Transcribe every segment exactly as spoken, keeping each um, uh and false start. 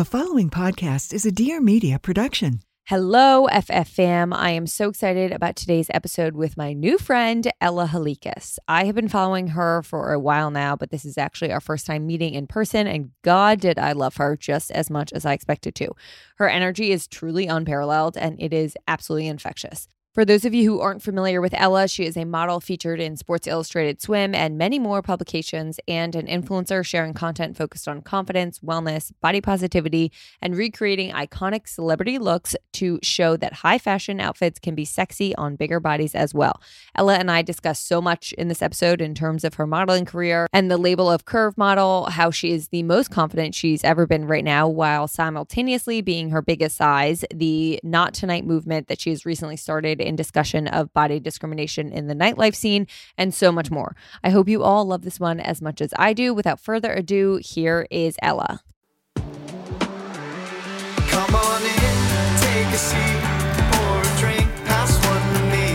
The following podcast is a Dear Media production. Hello, F F fam. I am so excited about today's episode with my new friend, Ella Halikas. I have been following her for a while now, but this is actually our first time meeting in person, and God did I love her just as much as I expected to. Her energy is truly unparalleled, and it is absolutely infectious. For those of you who aren't familiar with Ella, she is a model featured in Sports Illustrated Swim and many more publications, and an influencer sharing content focused on confidence, wellness, body positivity, and recreating iconic celebrity looks to show that high fashion outfits can be sexy on bigger bodies as well. Ella and I discussed so much in this episode in terms of her modeling career and the label of curve model, how she is the most confident she's ever been right now while simultaneously being her biggest size, the Not Tonight movement that she has recently started in discussion of body discrimination in the nightlife scene, and so much more. I hope you all love this one as much as I do. Without further ado, here is Ella. Come on in, take a seat, pour a drink, pass one to me.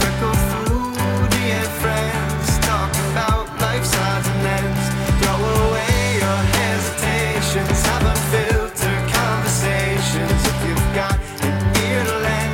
Freckled Foodie and friends, talk about life's odds and ends. Throw away your hesitations, have unfiltered conversations. If you've got an ear to lend,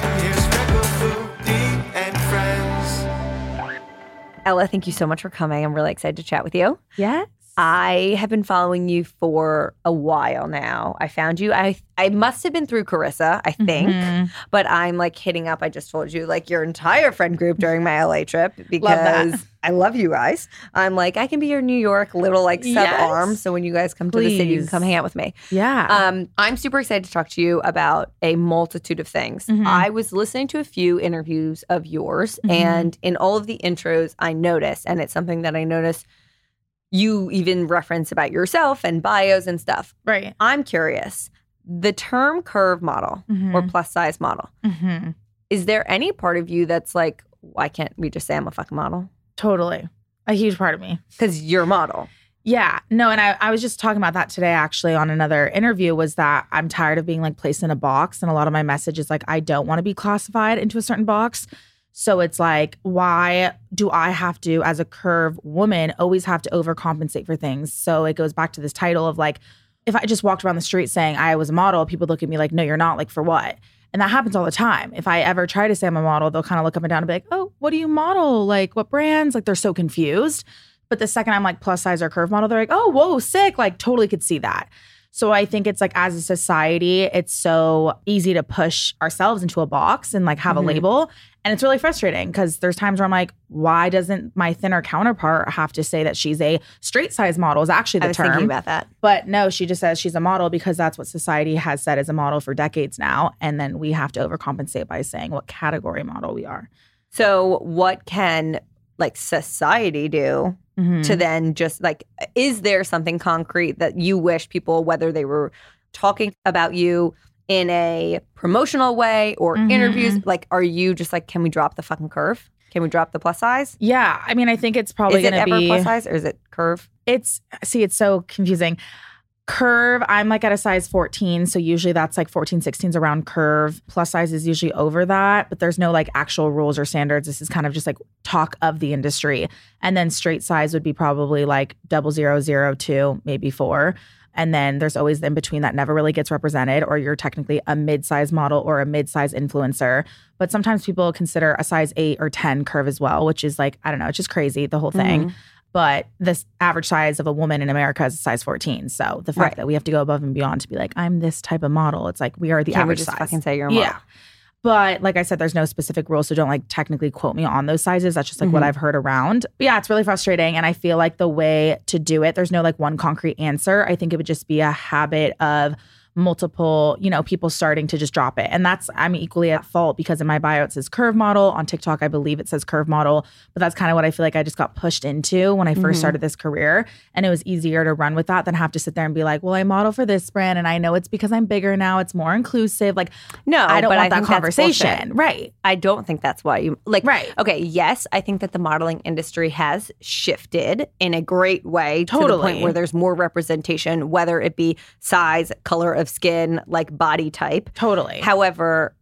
Ella, thank you so much for coming. I'm really excited to chat with you. Yes. I have been following you for a while now. I found you. I I must have been through Carissa, I think. Mm-hmm. But I'm like hitting up, I just told you, like your entire friend group during my L A trip because love I love you guys. I'm like, I can be your New York little like sub-arm. Yes. So when you guys come Please. to the city, you can come hang out with me. Yeah. Um, I'm super excited to talk to you about a multitude of things. Mm-hmm. I was listening to a few interviews of yours. Mm-hmm. And in all of the intros, I noticed, and it's something that I noticed you even reference about yourself and bios and stuff. Right. I'm curious. The term curve model mm-hmm. or plus size model, mm-hmm. is there any part of you that's like, why can't we just say I'm a fucking model? Totally. A huge part of me. Because you're a model. Yeah. No, and I, I was just talking about that today actually on another interview, was that I'm tired of being like placed in a box. And a lot of my message is like, I don't want to be classified into a certain box. So it's like, why do I have to, as a curve woman, always have to overcompensate for things? So it goes back to this title of like, if I just walked around the street saying I was a model, people look at me like, no, you're not. Like, for what? And that happens all the time. If I ever try to say I'm a model, they'll kind of look up and down and be like, oh, what do you model? Like, what brands? Like, they're so confused. But the second I'm like plus size or curve model, they're like, oh, whoa, sick. Like, totally could see that. So I think it's like, as a society, it's so easy to push ourselves into a box and like have mm-hmm. a label. And it's really frustrating because there's times where I'm like, why doesn't my thinner counterpart have to say that she's a straight size model is actually the I was term. Thinking about that. But no, she just says she's a model because that's what society has said as a model for decades now. And then we have to overcompensate by saying what category model we are. So what can like society do mm-hmm. to then just like, is there something concrete that you wish people, whether they were talking about you in a promotional way or mm-hmm. interviews, like, are you just like, can we drop the fucking curve? Can we drop the plus size? Yeah. I mean, I think it's probably going to be. Is it ever plus size or is it curve? It's, see, it's so confusing. Curve, I'm like at a size fourteen. So usually that's like fourteen, sixteens around curve. Plus size is usually over that, but there's no like actual rules or standards. This is kind of just like talk of the industry. And then straight size would be probably like double zero, zero, two, maybe four. And then there's always the in-between that never really gets represented, or you're technically a mid-size model or a mid-size influencer. But sometimes people consider a size eight or ten curve as well, which is like, I don't know, it's just crazy, the whole thing. Mm-hmm. But the average size of a woman in America is a size fourteen. So the fact right. that we have to go above and beyond to be like, I'm this type of model, it's like we are the Can average we just size. Fucking say you're a model? Yeah. But like I said, there's no specific rule, so don't like technically quote me on those sizes. That's just like mm-hmm. what I've heard around. But yeah, it's really frustrating. And I feel like the way to do it, there's no like one concrete answer. I think it would just be a habit of multiple, you know, people starting to just drop it. And that's, I'm equally at fault because in my bio it says curve model. On TikTok, I believe it says curve model. But that's kind of what I feel like I just got pushed into when I first mm-hmm. started this career. And it was easier to run with that than have to sit there and be like, well, I model for this brand and I know it's because I'm bigger now. It's more inclusive. Like, no, I don't but want I that conversation. Right. I don't think that's why you, like, right. okay, yes, I think that the modeling industry has shifted in a great way totally. to the point where there's more representation, whether it be size, color of skin, like body type. Totally. However,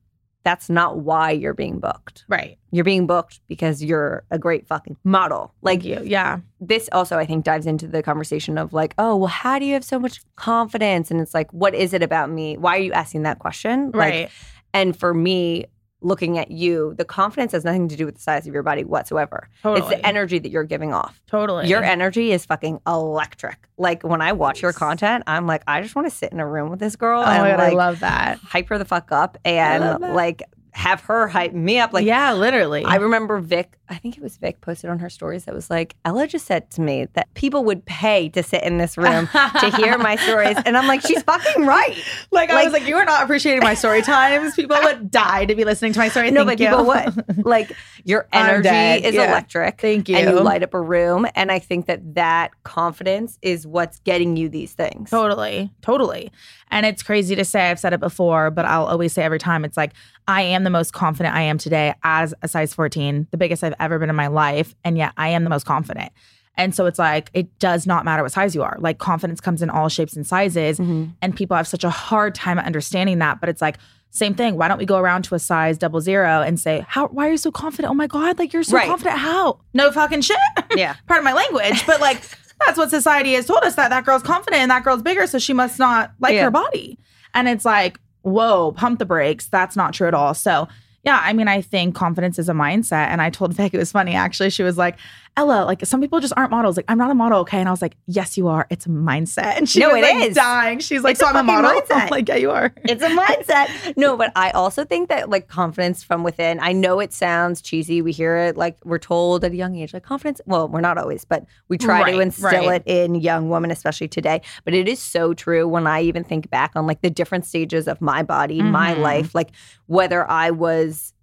that's not why you're being booked. Right. You're being booked because you're a great fucking model. Like you. Yeah. This also, I think, dives into the conversation of like, oh, well, how do you have so much confidence? And it's like, what is it about me? Why are you asking that question? Right. Like, and for me, looking at you, the confidence has nothing to do with the size of your body whatsoever. Totally. It's the energy that you're giving off. Totally. Your energy is fucking electric. Like, when I watch your content, I'm like, I just want to sit in a room with this girl. Oh, and my God, like, I love that. Hype her the fuck up and, like, have her hype me up. Like, yeah, literally. I remember Vic, I think it was Vic, posted on her stories that was like, Ella just said to me that people would pay to sit in this room to hear my stories. And I'm like, she's fucking right. Like, like I was like, you are not appreciating my story times. People would die to be listening to my story. No, Thank but you. people would. Like, your energy is yeah. electric. Thank you. And you light up a room. And I think that that confidence is what's getting you these things. Totally. Totally. And it's crazy to say, I've said it before, but I'll always say every time, it's like, I am the most confident I am today as a size fourteen, the biggest I've ever been in my life. And yet I am the most confident. And so it's like, it does not matter what size you are. Like, confidence comes in all shapes and sizes. Mm-hmm. And people have such a hard time understanding that. But it's like, same thing. Why don't we go around to a size double zero and say, how, why are you so confident? Oh my God, like, you're so right. confident. How? No fucking shit. Yeah. Pardon my language. But like, that's what society has told us, that that girl's confident and that girl's bigger. So she must not like yeah. her body. And it's like, whoa, pump the brakes. That's not true at all. So yeah, I mean, I think confidence is a mindset. And I told Vic, it was funny, actually. She was like, Ella, like, some people just aren't models. Like, I'm not a model, okay? And I was like, yes, you are. It's a mindset. And she no, was it like is. dying. She's like, it's so a I'm a model? Mindset. I'm like, yeah, you are. It's a mindset. No, but I also think that, like, confidence from within, I know it sounds cheesy. We hear it, like, we're told at a young age, like, confidence. Well, we're not always, but we try right, to instill right. it in young women, especially today. But it is so true when I even think back on, like, the different stages of my body, mm-hmm. my life, like, whether I was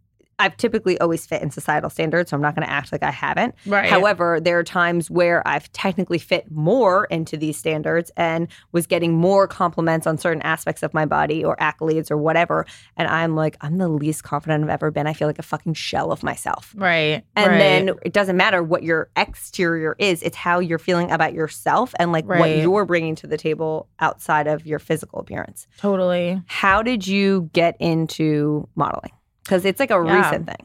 I've typically always fit in societal standards, so I'm not going to act like I haven't. Right. However, there are times where I've technically fit more into these standards and was getting more compliments on certain aspects of my body or accolades or whatever. And I'm like, I'm the least confident I've ever been. I feel like a fucking shell of myself. Right. And right. then it doesn't matter what your exterior is. It's how you're feeling about yourself and like right. what you're bringing to the table outside of your physical appearance. Totally. How did you get into modeling? Because it's like a yeah. recent thing.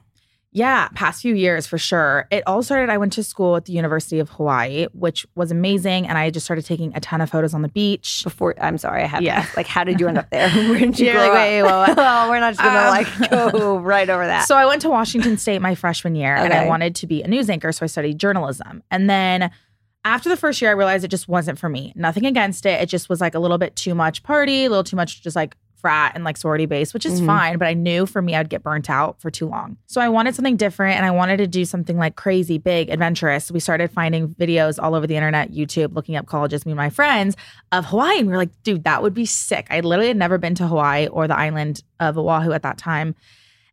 Yeah, past few years for sure. It all started, I went to school at the University of Hawaii, which was amazing. And I just started taking a ton of photos on the beach. Before, I'm sorry, I have yeah. to ask, like, how did you end up there? Where did you You're grow like, wait, up? Wait, wait, wait. Oh, we're not just going to um, like go right over that. So I went to Washington State my freshman year okay. and I wanted to be a news anchor. So I studied journalism. And then after the first year, I realized it just wasn't for me. Nothing against it. It just was like a little bit too much party, a little too much just like frat and like sorority based, which is mm-hmm. fine. But I knew for me, I'd get burnt out for too long. So I wanted something different and I wanted to do something like crazy, big, adventurous. We started finding videos all over the internet, YouTube, looking up colleges, me and my friends, of Hawaii. And we were like, dude, that would be sick. I literally had never been to Hawaii or the island of Oahu at that time.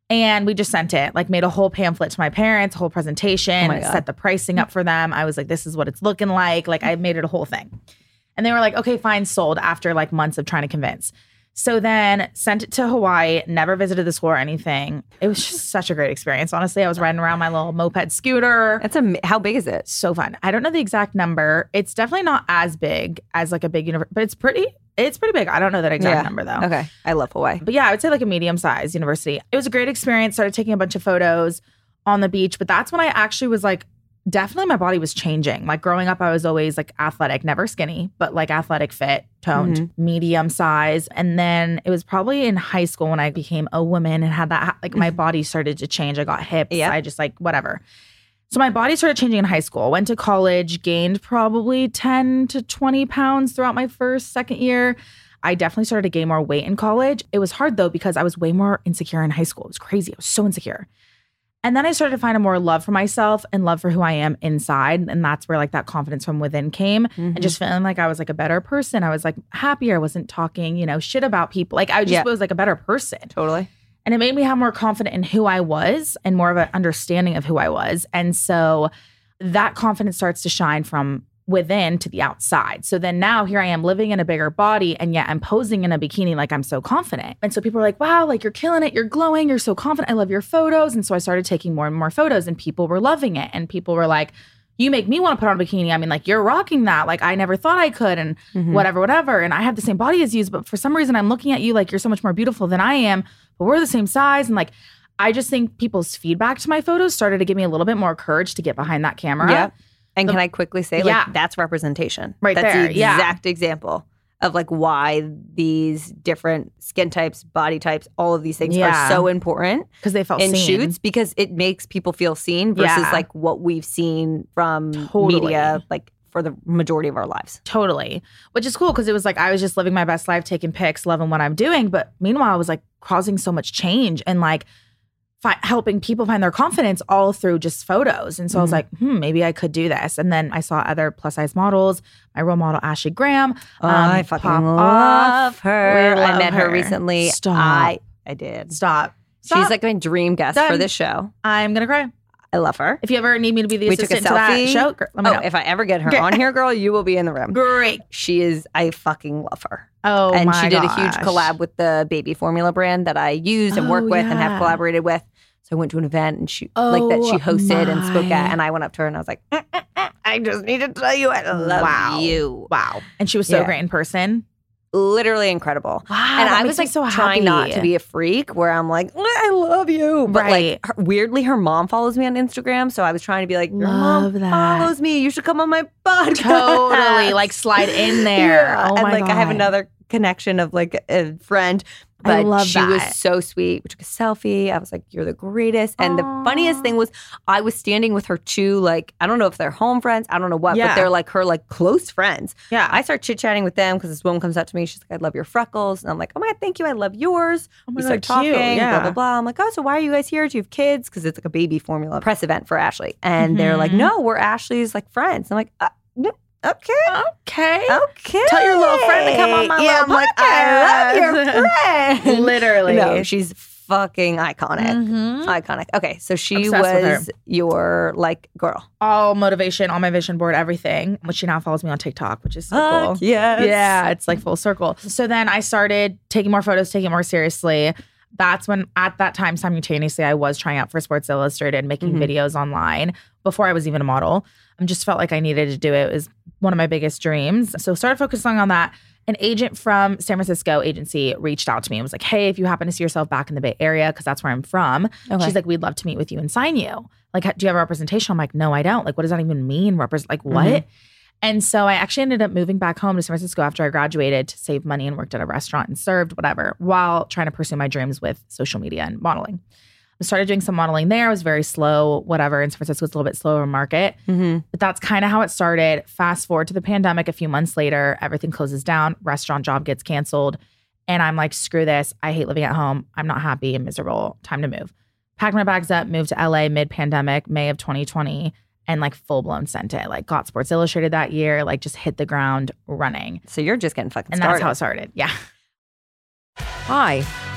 And we just sent it, like made a whole pamphlet to my parents, whole presentation, oh set the pricing up for them. I was like, this is what it's looking like. Like I made it a whole thing. And they were like, okay, fine, sold, after like months of trying to convince. So then sent it to Hawaii, never visited the school or anything. It was just such a great experience. Honestly, I was riding around my little moped scooter. That's a, how big is it? So fun. I don't know the exact number. It's definitely not as big as like a big university, but it's pretty, it's pretty big. I don't know that exact yeah. number though. Okay. I love Hawaii. But yeah, I would say like a medium sized university. It was a great experience. Started taking a bunch of photos on the beach, but that's when I actually was like, definitely my body was changing. Like growing up, I was always like athletic, never skinny, but like athletic, fit, toned, mm-hmm. medium size. And then it was probably in high school when I became a woman and had that, like my body started to change. I got hips. Yep. I just like, whatever. So my body started changing in high school, went to college, gained probably ten to twenty pounds throughout my first, second year. I definitely started to gain more weight in college. It was hard though, because I was way more insecure in high school. It was crazy. I was so insecure. And then I started to find a more love for myself and love for who I am inside. And that's where like that confidence from within came mm-hmm. and just feeling like I was like a better person. I was like happier. I wasn't talking, you know, shit about people. Like I just yeah. was like a better person. Totally. And it made me have more confidence in who I was and more of an understanding of who I was. And so that confidence starts to shine from within to the outside. So then now here I am living in a bigger body and yet I'm posing in a bikini like I'm so confident. And so people are like, wow, like you're killing it. You're glowing. You're so confident. I love your photos. And so I started taking more and more photos and people were loving it. And people were like, you make me want to put on a bikini. I mean, like, you're rocking that. Like, I never thought I could, and mm-hmm. whatever, whatever. And I have the same body as you, but for some reason I'm looking at you like you're so much more beautiful than I am, but we're the same size. And like, I just think people's feedback to my photos started to give me a little bit more courage to get behind that camera. Yeah. And so, can I quickly say, like, yeah. that's representation. Right that's there. That's the exact yeah. example of like why these different skin types, body types, all of these things yeah. are so important. Because they felt in seen. Shoots because it makes people feel seen versus yeah. like what we've seen from totally. Media like for the majority of our lives. Totally. Which is cool because it was like I was just living my best life, taking pics, loving what I'm doing. But meanwhile, I was like causing so much change and like Fi- helping people find their confidence all through just photos. And so mm-hmm. I was like, hmm, maybe I could do this. And then I saw other plus size models, my role model, Ashley Graham. Oh, um, I fucking love off. her. Love I met her, her recently. Stop. I, I did. Stop. Stop. She's like my dream guest Done. for this show. I'm going to cry. I love her. If you ever need me to be the we assistant to that show, girl, let me oh, know. If I ever get her okay. on here, girl, you will be in the room. Great. She is, I fucking love her. Oh, and my And she did gosh. a huge collab with the baby formula brand that I use and oh, work with yeah. and have collaborated with. So I went to an event and she oh, like that she hosted my. and spoke at, and I went up to her and I was like, eh, eh, eh, I just need to tell you I love wow. you. Wow. And she was so yeah. great in person. Literally incredible. Wow, and I was like so trying happy. not to be a freak where I'm like, I love you. But right. like her, weirdly, her mom follows me on Instagram. So I was trying to be like, your love mom that. follows me. You should come on my podcast. Totally. Like slide in there. yeah. Oh and my like God. I have another connection of like a friend. But I love she that. was so sweet. We took a selfie. I was like, you're the greatest. And Aww. the funniest thing was I was standing with her two, like, I don't know if they're home friends. I don't know what, yeah. but they're like her like close friends. Yeah. I start chit-chatting with them because this woman comes up to me. She's like, I love your freckles. And I'm like, oh my God, thank you. I love yours. Oh my we God, start talking, yeah. blah, blah, blah. I'm like, oh, so why are you guys here? Do you have kids? Because it's like a baby formula press event for Ashley. And mm-hmm. they're like, no, we're Ashley's like friends. And I'm like, uh, no. Okay. Okay. Okay. Tell your little friend to come on my yeah, little I'm podcast. Like, I love your friend. Literally. No, she's fucking iconic. Mm-hmm. Iconic. Okay. So she Obsessed was your like girl. All motivation, all my vision board, everything. But she now follows me on TikTok, which is so Fuck cool. Yes. Yeah. It's like full circle. So then I started taking more photos, taking it more seriously. That's when, at that time, simultaneously, I was trying out for Sports Illustrated, making mm-hmm. videos online before I was even a model. I just felt like I needed to do it. It was one of my biggest dreams. So started focusing on that. An agent from San Francisco agency reached out to me and was like, hey, if you happen to see yourself back in the Bay Area, because that's where I'm from. Okay. She's like, we'd love to meet with you and sign you. Like, do you have a representation? I'm like, no, I don't. Like, what does that even mean? Repres- like, what? Mm-hmm. And so I actually ended up moving back home to San Francisco after I graduated to save money and worked at a restaurant and served, whatever, while trying to pursue my dreams with social media and modeling. I started doing some modeling there. It was very slow, whatever. In San Francisco, it's a little bit slower market. Mm-hmm. But that's kind of how it started. Fast forward to the pandemic a few months later, everything closes down, restaurant job gets canceled. And I'm like, screw this. I hate living at home. I'm not happy and miserable. Time to move. Packed my bags up, moved to L A mid-pandemic, May of twenty twenty. And like full-blown sent it. Like got Sports Illustrated that year, like just hit the ground running. So you're just getting fucking started. And that's how it started. Yeah. Hi,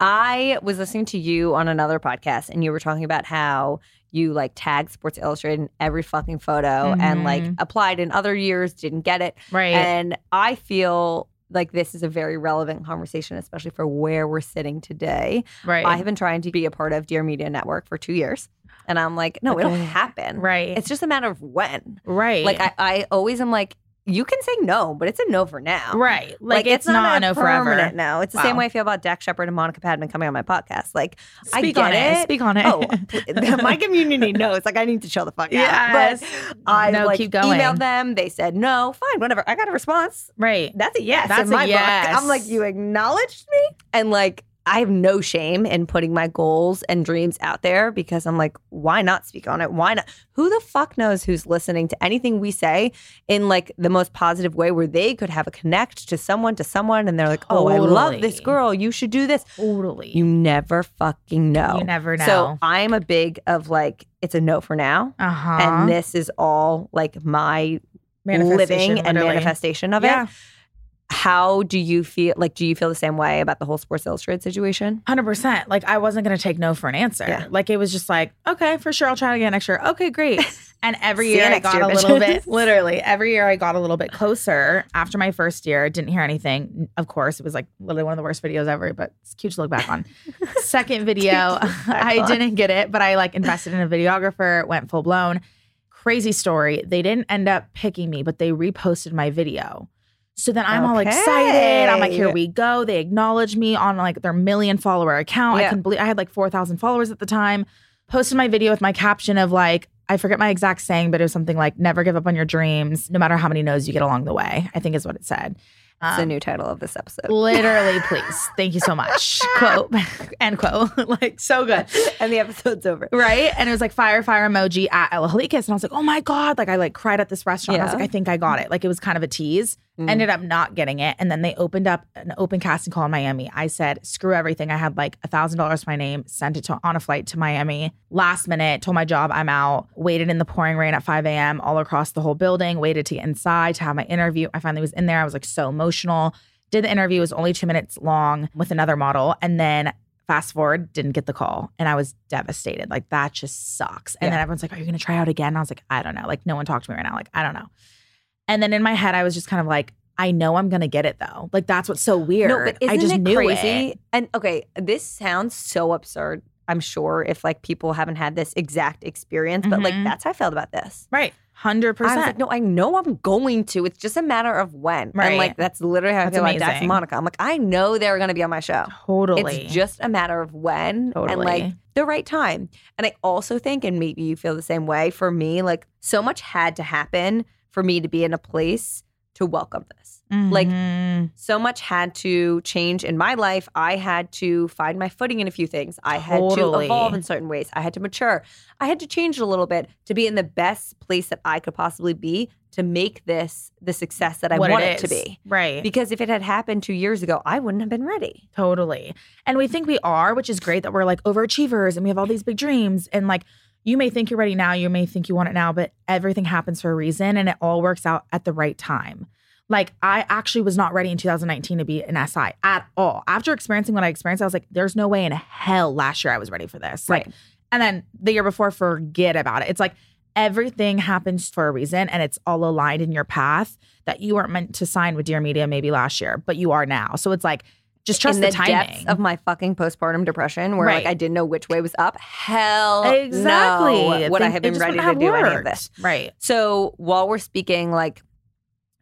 I was listening to you on another podcast and you were talking about how you like tagged Sports Illustrated in every fucking photo mm-hmm. and like applied in other years, didn't get it. Right. And I feel like this is a very relevant conversation, especially for where we're sitting today. Right. I have been trying to be a part of Dear Media Network for two years. And I'm like, no, okay. it'll happen. Right. It's just a matter of when. Right. Like I, I always am like, you can say no, but it's a no for now. Right. Like, like it's, it's not, not a no forever. No. It's the wow. same way I feel about Dax Shepard and Monica Padman coming on my podcast. Like, Speak I get on it. it. Speak on it. Oh, my community knows. Like, I need to chill the fuck yes. out. But I no, like, keep going. emailed them. They said no. Fine, whatever. I got a response. Right. That's a yes That's in my yes. book. I'm like, you acknowledged me? And like, I have no shame in putting my goals and dreams out there because I'm like, why not speak on it? Why not? Who the fuck knows who's listening to anything we say in like the most positive way where they could have a connect to someone, to someone. And they're like, totally. oh, I love this girl. You should do this. Totally. You never fucking know. You never know. So I'm a big of like, it's a no for now. Uh-huh. And this is all like my living and literally. manifestation of yeah. it. How do you feel? Like, do you feel the same way about the whole Sports Illustrated situation? one hundred percent. Like, I wasn't going to take no for an answer. Yeah. Like, it was just like, okay, for sure. I'll try it again next year. Okay, great. And every year I got year, a little bit, literally, every year I got a little bit closer. After my first year, didn't hear anything. Of course, it was like literally one of the worst videos ever, but it's cute to look back on. Second video, I on. didn't get it, but I like invested in a videographer, went full blown. Crazy story. They didn't end up picking me, but they reposted my video. So then I'm okay. all excited. I'm like, here we go. They acknowledge me on like their million follower account. Yeah. I can believe I had like four thousand followers at the time. Posted my video with my caption of like, I forget my exact saying, but it was something like, never give up on your dreams, no matter how many no's you get along the way, I think is what it said. Um, it's the new title of this episode. Literally, please. Thank you so much. Quote. End quote. Like, so good. And the episode's over. Right? And it was like, fire, fire emoji at Ella Halikas. And I was like, oh my God. Like, I like cried at this restaurant. Yeah. I was like, I think I got it. Like, it was kind of a tease. Mm. Ended up not getting it. And then they opened up an open casting call in Miami. I said, screw everything. I had like one thousand dollars to my name, sent it to, on a flight to Miami. Last minute, told my job I'm out. Waited in the pouring rain at five a.m. all across the whole building. Waited to get inside to have my interview. I finally was in there. I was like so emotional. Did the interview. It was only two minutes long with another model. And then fast forward, didn't get the call. And I was devastated. Like, that just sucks. And yeah. then everyone's like, are you going to try out again? And I was like, I don't know. Like, no one talked to me right now. Like, I don't know. And then in my head, I was just kind of like, I know I'm going to get it, though. Like, that's what's so weird. No, but isn't I just it knew crazy? It. And okay, this sounds so absurd, I'm sure, if like people haven't had this exact experience. But mm-hmm. like, that's how I felt about this. Right. one hundred percent. I was like, no, I know I'm going to. It's just a matter of when. Right. And like, that's literally how I that's feel amazing. Like that's Monica. I'm like, I know they're going to be on my show. Totally. It's just a matter of when. Totally. And like the right time. And I also think, and maybe you feel the same way, for me, like so much had to happen for me to be in a place to welcome this. Mm-hmm. Like, so much had to change in my life. I had to find my footing in a few things. I totally. had to evolve in certain ways. I had to mature. I had to change a little bit to be in the best place that I could possibly be to make this the success that I what want it, it to be. Right. Because if it had happened two years ago, I wouldn't have been ready. Totally. And we think we are, which is great that we're like overachievers and we have all these big dreams and like, you may think you're ready now. You may think you want it now, but everything happens for a reason and it all works out at the right time. Like, I actually was not ready in two thousand nineteen to be an S I at all. After experiencing what I experienced, I was like, there's no way in hell last year I was ready for this. Right. Like, and then the year before, forget about it. It's like everything happens for a reason and it's all aligned in your path that you weren't meant to sign with Dear Media maybe last year, but you are now. So it's like, just trust in the, the timing. Depths of my fucking postpartum depression where right. like I didn't know which way was up. Hell exactly. no. Would I have been ready to do worked. any of this. Right. So while we're speaking like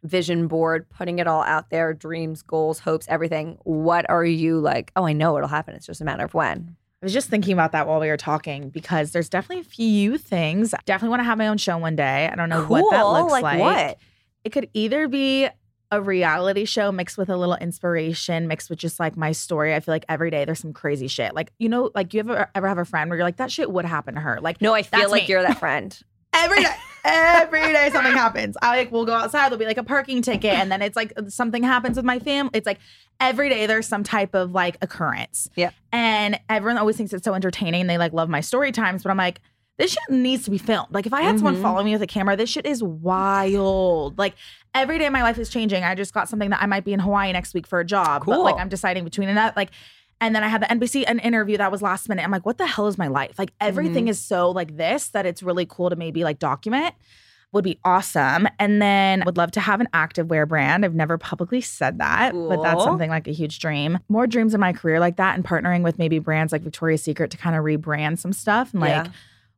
vision board, putting it all out there, dreams, goals, hopes, everything, what are you like, oh, I know it'll happen. It's just a matter of when. I was just thinking about that while we were talking because there's definitely a few things. I definitely want to have my own show one day. I don't know cool. what that looks like. Like what? It could either be a reality show mixed with a little inspiration, mixed with just like my story. I feel like every day there's some crazy shit. Like, you know, like you ever ever have a friend where you're like, that shit would happen to her. Like, no, I feel like me. You're that friend. Every day, every day something happens. I like, we'll go outside. There'll be like a parking ticket. And then it's like something happens with my family. It's like every day there's some type of like occurrence. Yeah. And everyone always thinks it's so entertaining. And they like love my story times. But I'm like, this shit needs to be filmed. Like, if I had mm-hmm. someone follow me with a camera, this shit is wild. Like, every day my life is changing. I just got something that I might be in Hawaii next week for a job. Cool. But, like, I'm deciding between another. Like, and then I had the N B C an interview that was last minute. I'm like, what the hell is my life? Like, everything mm-hmm. is so, like, this that it's really cool to maybe, like, document. Would be awesome. And then would love to have an activewear brand. I've never publicly said that, cool. but that's something like a huge dream. More dreams in my career like that and partnering with maybe brands like Victoria's Secret to kind of rebrand some stuff and, like, yeah.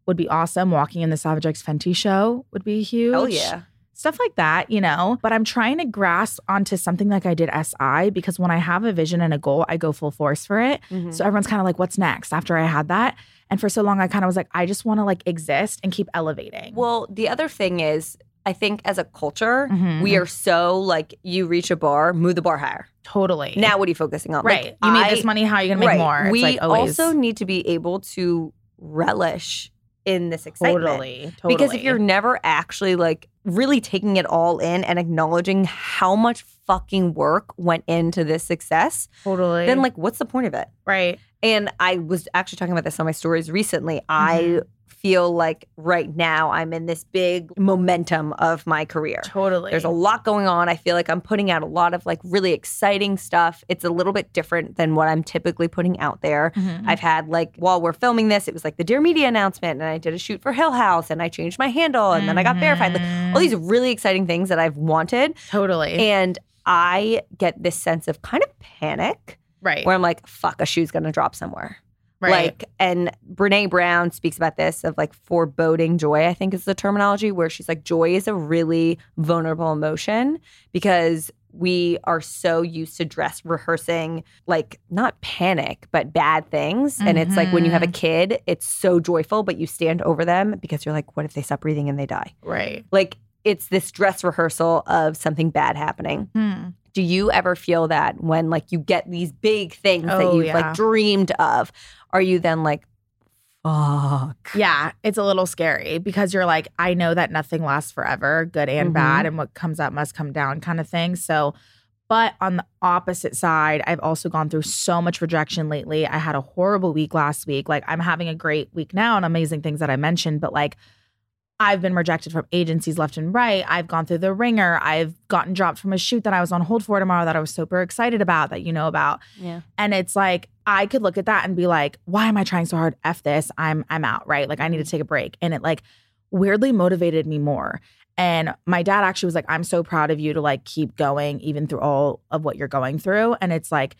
would be awesome. Walking in the Savage X Fenty show would be huge. Oh, yeah. Stuff like that, you know. But I'm trying to grasp onto something like I did S I because when I have a vision and a goal, I go full force for it. Mm-hmm. So everyone's kind of like, what's next after I had that? And for so long, I kind of was like, I just want to like exist and keep elevating. Well, the other thing is I think as a culture, mm-hmm. we are so like, you reach a bar, move the bar higher. Totally. Now what are you focusing on? Right. Like, you I, made this money, how are you going to make right. more? It's we like always. also need to be able to relish in this excitement. Totally. Totally. Because if you're never actually like really taking it all in and acknowledging how much fucking work went into this success. Totally. Then like, what's the point of it? Right. And I was actually talking about this on my stories recently. Mm-hmm. I feel like right now I'm in this big momentum of my career. Totally. There's a lot going on. I feel like I'm putting out a lot of like really exciting stuff. It's a little bit different than what I'm typically putting out there. Mm-hmm. I've had like, while we're filming this, it was like the Dear Media announcement, and I did a shoot for Hill House, and I changed my handle, and mm-hmm. then I got verified. Like all these really exciting things that I've wanted. Totally. And I get this sense of kind of panic. Right. Where I'm like, fuck, a shoe's gonna drop somewhere. Right. Like, and Brene Brown speaks about this of like foreboding joy, I think is the terminology, where she's like, joy is a really vulnerable emotion because we are so used to dress rehearsing, like not panic, but bad things. Mm-hmm. And it's like when you have a kid, it's so joyful, but you stand over them because you're like, what if they stop breathing and they die? Right. Like it's this dress rehearsal of something bad happening. Mm. Do you ever feel that when, like, you get these big things oh, that you've, yeah. like, dreamed of? Are you then, like, fuck? Yeah, it's a little scary because you're like, I know that nothing lasts forever, good and mm-hmm. bad, and what comes up must come down kind of thing. So, but on the opposite side, I've also gone through so much rejection lately. I had a horrible week last week. Like, I'm having a great week now and amazing things that I mentioned, but, like, I've been rejected from agencies left and right. I've gone through the ringer. I've gotten dropped from a shoot that I was on hold for tomorrow that I was super excited about, that you know about. Yeah. And it's like, I could look at that and be like, why am I trying so hard? F this. I'm I'm out, right? Like, I need to take a break. And it like weirdly motivated me more. And my dad actually was like, I'm so proud of you to like keep going even through all of what you're going through. And it's like,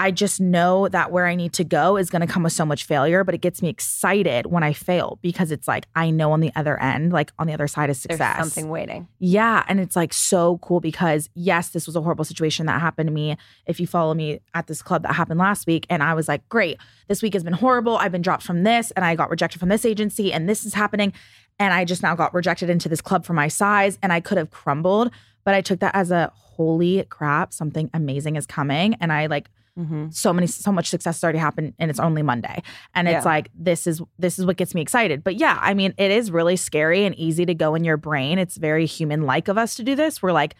I just know that where I need to go is going to come with so much failure, but it gets me excited when I fail because it's like, I know on the other end, like on the other side is success. There's something waiting. Yeah. And it's like so cool because yes, this was a horrible situation that happened to me. If you follow me at this club that happened last week, and I was like, great, this week has been horrible. I've been dropped from this and I got rejected from this agency and this is happening. And I just now got rejected into this club for my size and I could have crumbled, but I took that as a holy crap, something amazing is coming. And I like, Mm-hmm. So many, so much success has already happened, and it's only Monday. And yeah. it's like this is this is what gets me excited. But yeah, I mean, it is really scary and easy to go in your brain. It's very human-like of us to do this. We're like,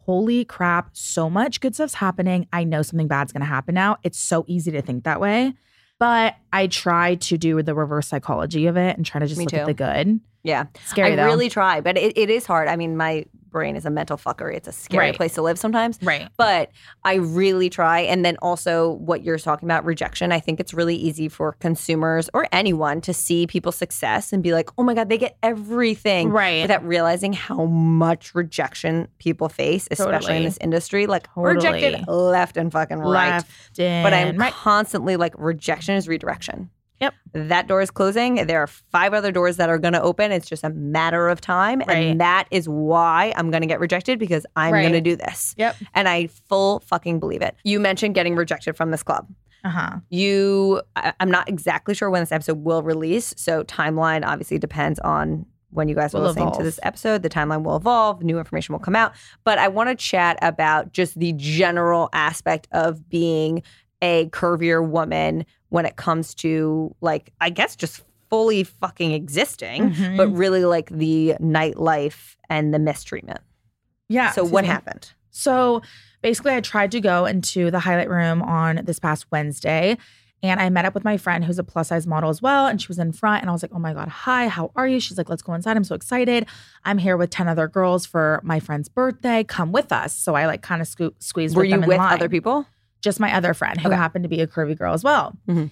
holy crap, so much good stuff's happening. I know something bad's gonna happen now. It's so easy to think that way. But I try to do the reverse psychology of it and try to just me look too. At the good. Yeah, scary. I though. really try, but it, it is hard. I mean, my brain is a mental fuckery. It's a scary right. place to live sometimes. Right. But I really try. And then also what you're talking about, rejection, I think it's really easy for consumers or anyone to see people's success and be like, oh my God, they get everything. Right. Without realizing how much rejection people face, especially totally. in this industry. Like totally. rejected left and fucking right. Left and but I'm right. constantly like, rejection is redirection. Yep. That door is closing. There are five other doors that are going to open. It's just a matter of time. Right. And that is why I'm going to get rejected, because I'm right. going to do this. Yep. And I full fucking believe it. You mentioned getting rejected from this club. Uh-huh. You, I, I'm not exactly sure when this episode will release. So timeline obviously depends on when you guys are listening to this episode. The timeline will evolve. New information will come out. But I want to chat about just the general aspect of being a curvier woman when it comes to, like, I guess just fully fucking existing, mm-hmm. but really like the nightlife and the mistreatment. Yeah. So what me. happened? So basically I tried to go into the Highlight Room on this past Wednesday, and I met up with my friend who's a plus size model as well. And she was in front, and I was like, oh my God, hi, how are you? She's like, let's go inside. I'm so excited. I'm here with ten other girls for my friend's birthday. Come with us. So I like kind of sco- squeezed Were with them in line. Were you with other people? Just my other friend who okay. happened to be a curvy girl as well. Mm-hmm.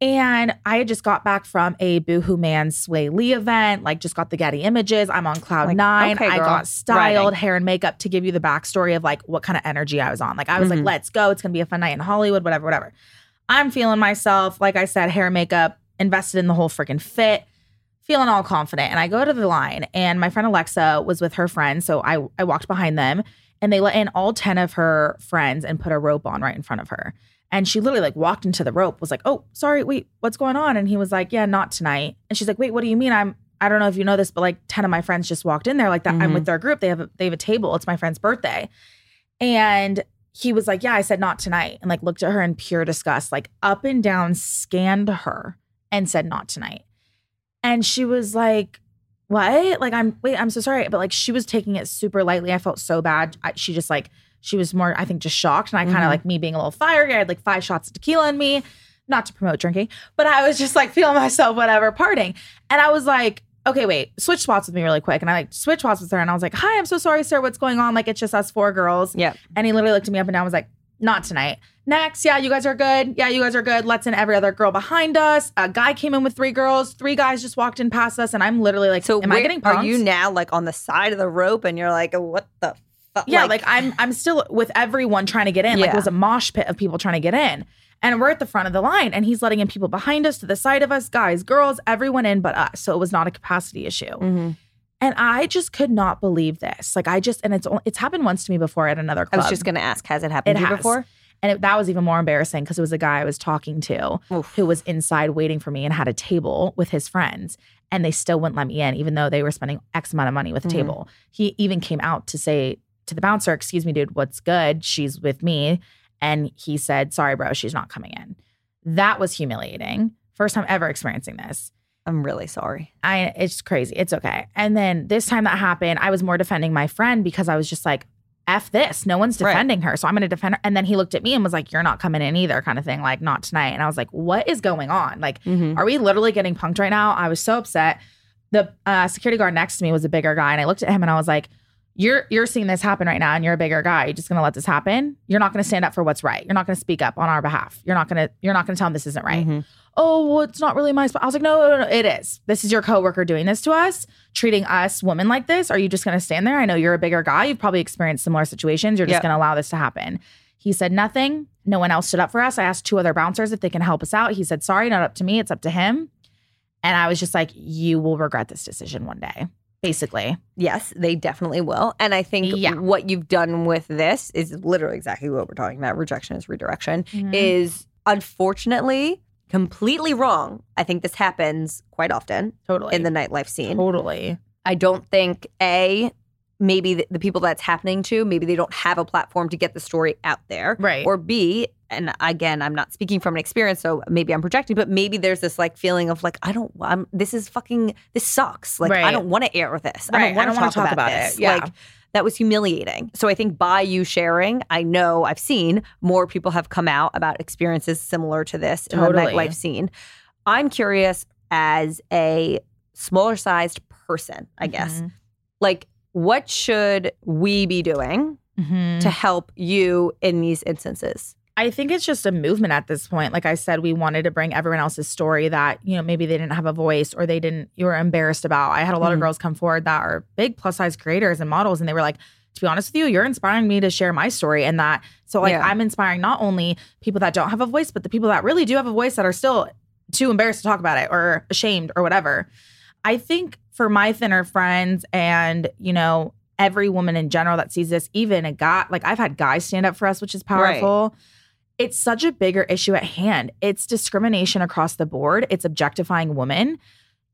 And I had just got back from a Boohoo Man Sway Lee event, like just got the Getty images. I'm on cloud like, nine. Okay, I got styled Riding. hair and makeup to give you the backstory of like what kind of energy I was on. Like I was mm-hmm. like, let's go. It's going to be a fun night in Hollywood, whatever, whatever. I'm feeling myself. Like I said, hair and makeup, invested in the whole freaking fit, feeling all confident. And I go to the line, and my friend Alexa was with her friend. So I, I walked behind them. And they let in all ten of her friends and put a rope on right in front of her. And she literally like walked into the rope, was like, oh, sorry, wait, what's going on? And he was like, yeah, not tonight. And she's like, wait, what do you mean? I'm I don't know if you know this, but like ten of my friends just walked in there like that. Mm-hmm. I'm with their group. They have a, they have a table. It's my friend's birthday. And he was like, yeah, I said not tonight. And like looked at her in pure disgust, like up and down, scanned her and said not tonight. And she was like, what? Like, I'm, wait, I'm so sorry. But like, she was taking it super lightly. I felt so bad. I, she just like, she was more, I think, just shocked. And I kind of mm-hmm. like me being a little fiery. I had like five shots of tequila in me, not to promote drinking, but I was just like feeling myself, whatever, partying. And I was like, okay, wait, switch spots with me really quick. And I like switch spots with her. And I was like, hi, I'm so sorry, sir. What's going on? Like, it's just us four girls. Yeah. And he literally looked at me up and down and was like, not tonight. Next. Yeah, you guys are good. Yeah, you guys are good. Let's in every other girl behind us. A guy came in with three girls. Three guys just walked in past us. And I'm literally like, so am where, I getting punked? Are you now like on the side of the rope and you're like, what the fuck? Yeah, like, like I'm I'm still with everyone trying to get in. Yeah. Like it was a mosh pit of people trying to get in. And we're at the front of the line and he's letting in people behind us, to the side of us, guys, girls, everyone in but us. So it was not a capacity issue. Mm-hmm. And I just could not believe this. Like I just, and it's it's happened once to me before at another club. I was just going to ask, has it happened it to you has. before? And it, that was even more embarrassing because it was a guy I was talking to Oof. who was inside waiting for me and had a table with his friends. And they still wouldn't let me in, even though they were spending X amount of money with a mm-hmm. table. He even came out to say to the bouncer, excuse me, dude, what's good? She's with me. And he said, sorry, bro, she's not coming in. That was humiliating. First time ever experiencing this. I'm really sorry. I It's crazy. It's okay. And then this time that happened, I was more defending my friend because I was just like, F this. No one's defending right. her. So I'm going to defend her. And then he looked at me and was like, you're not coming in either kind of thing. Like, not tonight. And I was like, what is going on? Like, mm-hmm. are we literally getting punked right now? I was so upset. The uh, security guard next to me was a bigger guy. And I looked at him and I was like, You're you're seeing this happen right now and you're a bigger guy. You're just going to let this happen? You're not going to stand up for what's right. You're not going to speak up on our behalf. You're not going to you're not going to tell them this isn't right. Mm-hmm. Oh, well, it's not really my spot. I was like, no, no, no, it is. This is your coworker doing this to us, treating us women like this. Are you just going to stand there? I know you're a bigger guy. You've probably experienced similar situations. You're just yep. going to allow this to happen. He said nothing. No one else stood up for us. I asked two other bouncers if they can help us out. He said, sorry, not up to me. It's up to him. And I was just like, you will regret this decision one day. Basically. Yes, they definitely will. And I think yeah. what you've done with this is literally exactly what we're talking about. Rejection is redirection mm-hmm. is unfortunately completely wrong. I think this happens quite often totally. in the nightlife scene. Totally. I don't think, A, maybe the, the people that's happening to, maybe they don't have a platform to get the story out there. Right. Or B, and again, I'm not speaking from an experience, so maybe I'm projecting, but maybe there's this like feeling of like, I don't, I'm, this is fucking, this sucks. Like, right. I don't want to air this. Right. I don't want to talk, talk about, about this. It. Yeah. Like, that was humiliating. So I think by you sharing, I know I've seen more people have come out about experiences similar to this totally. in the nightlife scene. I'm curious as a smaller sized person, I mm-hmm. guess, like what should we be doing mm-hmm. to help you in these instances? I think it's just a movement at this point. Like I said, we wanted to bring everyone else's story that, you know, maybe they didn't have a voice or they didn't, you were embarrassed about. I had a lot mm-hmm. of girls come forward that are big plus size creators and models. And they were like, to be honest with you, you're inspiring me to share my story and that. So like yeah. I'm inspiring not only people that don't have a voice, but the people that really do have a voice that are still too embarrassed to talk about it or ashamed or whatever. I think for my thinner friends and, you know, every woman in general that sees this, even a guy, like I've had guys stand up for us, which is powerful. Right. It's such a bigger issue at hand. It's discrimination across the board. It's objectifying women.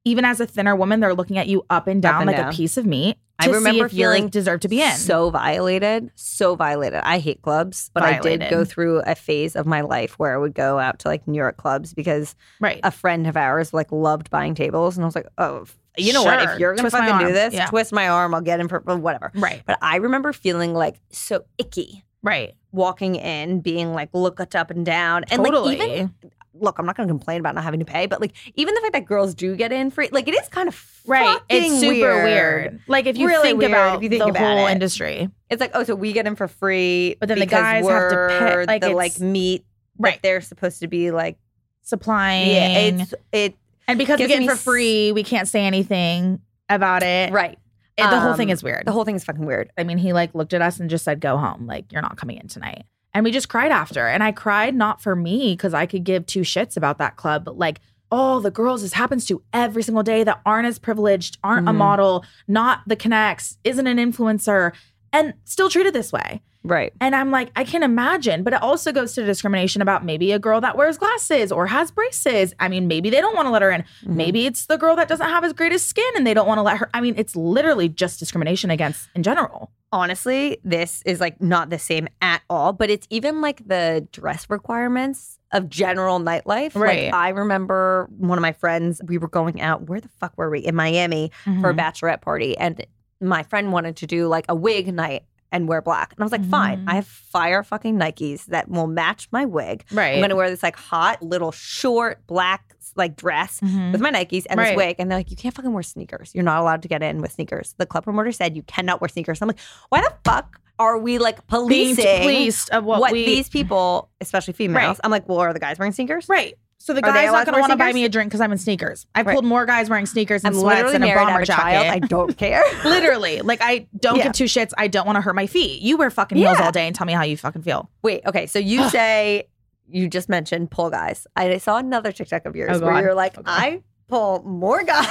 Even as a thinner woman, they're looking at you up and down up and like down. a piece of meat to I remember see if feeling you like deserve to be in. So violated. So violated. I hate clubs, but violated. I did go through a phase of my life where I would go out to like New York clubs because right. a friend of ours like loved buying tables. And I was like, oh, you know sure. what? If you're going to fucking do this, yeah. twist my arm. I'll get in for whatever. Right. But I remember feeling like so icky. Right. Walking in, being like, look up and down. And totally. like even, look, I'm not going to complain about not having to pay, but like even the fact that girls do get in free, like it is kind of right. It's super weird. weird. Like if you really think weird, about if you think the about whole it, industry. It's like, oh, so we get in for free. But then the guys have to pay. Like the like meat right. that they're supposed to be like. Supplying. Yeah, it's, it and because we get in for free, we can't say anything about it. Right. It, the um, whole thing is weird. The whole thing is fucking weird. I mean, he like looked at us and just said, go home. Like, you're not coming in tonight. And we just cried after. And I cried not for me because I could give two shits about that club. But like all the girls this happens to every single day that aren't as privileged, aren't mm-hmm. a model, not the connects, isn't an influencer. and still treated this way. Right. And I'm like, I can imagine. But it also goes to discrimination about maybe a girl that wears glasses or has braces. I mean, maybe they don't want to let her in. Mm-hmm. Maybe it's the girl that doesn't have as great as skin and they don't want to let her. I mean, it's literally just discrimination against in general. Honestly, this is like not the same at all. But it's even like the dress requirements of general nightlife. Right. Like I remember one of my friends, we were going out. Where the fuck were we? In Miami mm-hmm. for a bachelorette party. And my friend wanted to do like a wig night and wear black. And I was like, mm-hmm. fine, I have fire fucking Nikes that will match my wig. Right. I'm going to wear this like hot little short black like dress mm-hmm. with my Nikes and right. this wig. And they're like, you can't fucking wear sneakers. You're not allowed to get in with sneakers. The club promoter said you cannot wear sneakers. I'm like, why the fuck are we like policing policed of what, what we... these people, especially females. Right. I'm like, well, are the guys wearing sneakers? Right. So the guy's not going to want to buy me a drink because I'm in sneakers. I've right. pulled more guys wearing sneakers and I'm sweats and a bomber jacket. Child. I don't care. Literally. Like, I don't yeah. give two shits. I don't want to hurt my feet. You wear fucking heels yeah. all day and tell me how you fucking feel. Wait, okay. So you Ugh. say, you just mentioned pull guys. I saw another TikTok of yours oh, where you're like, oh, I pull more guys.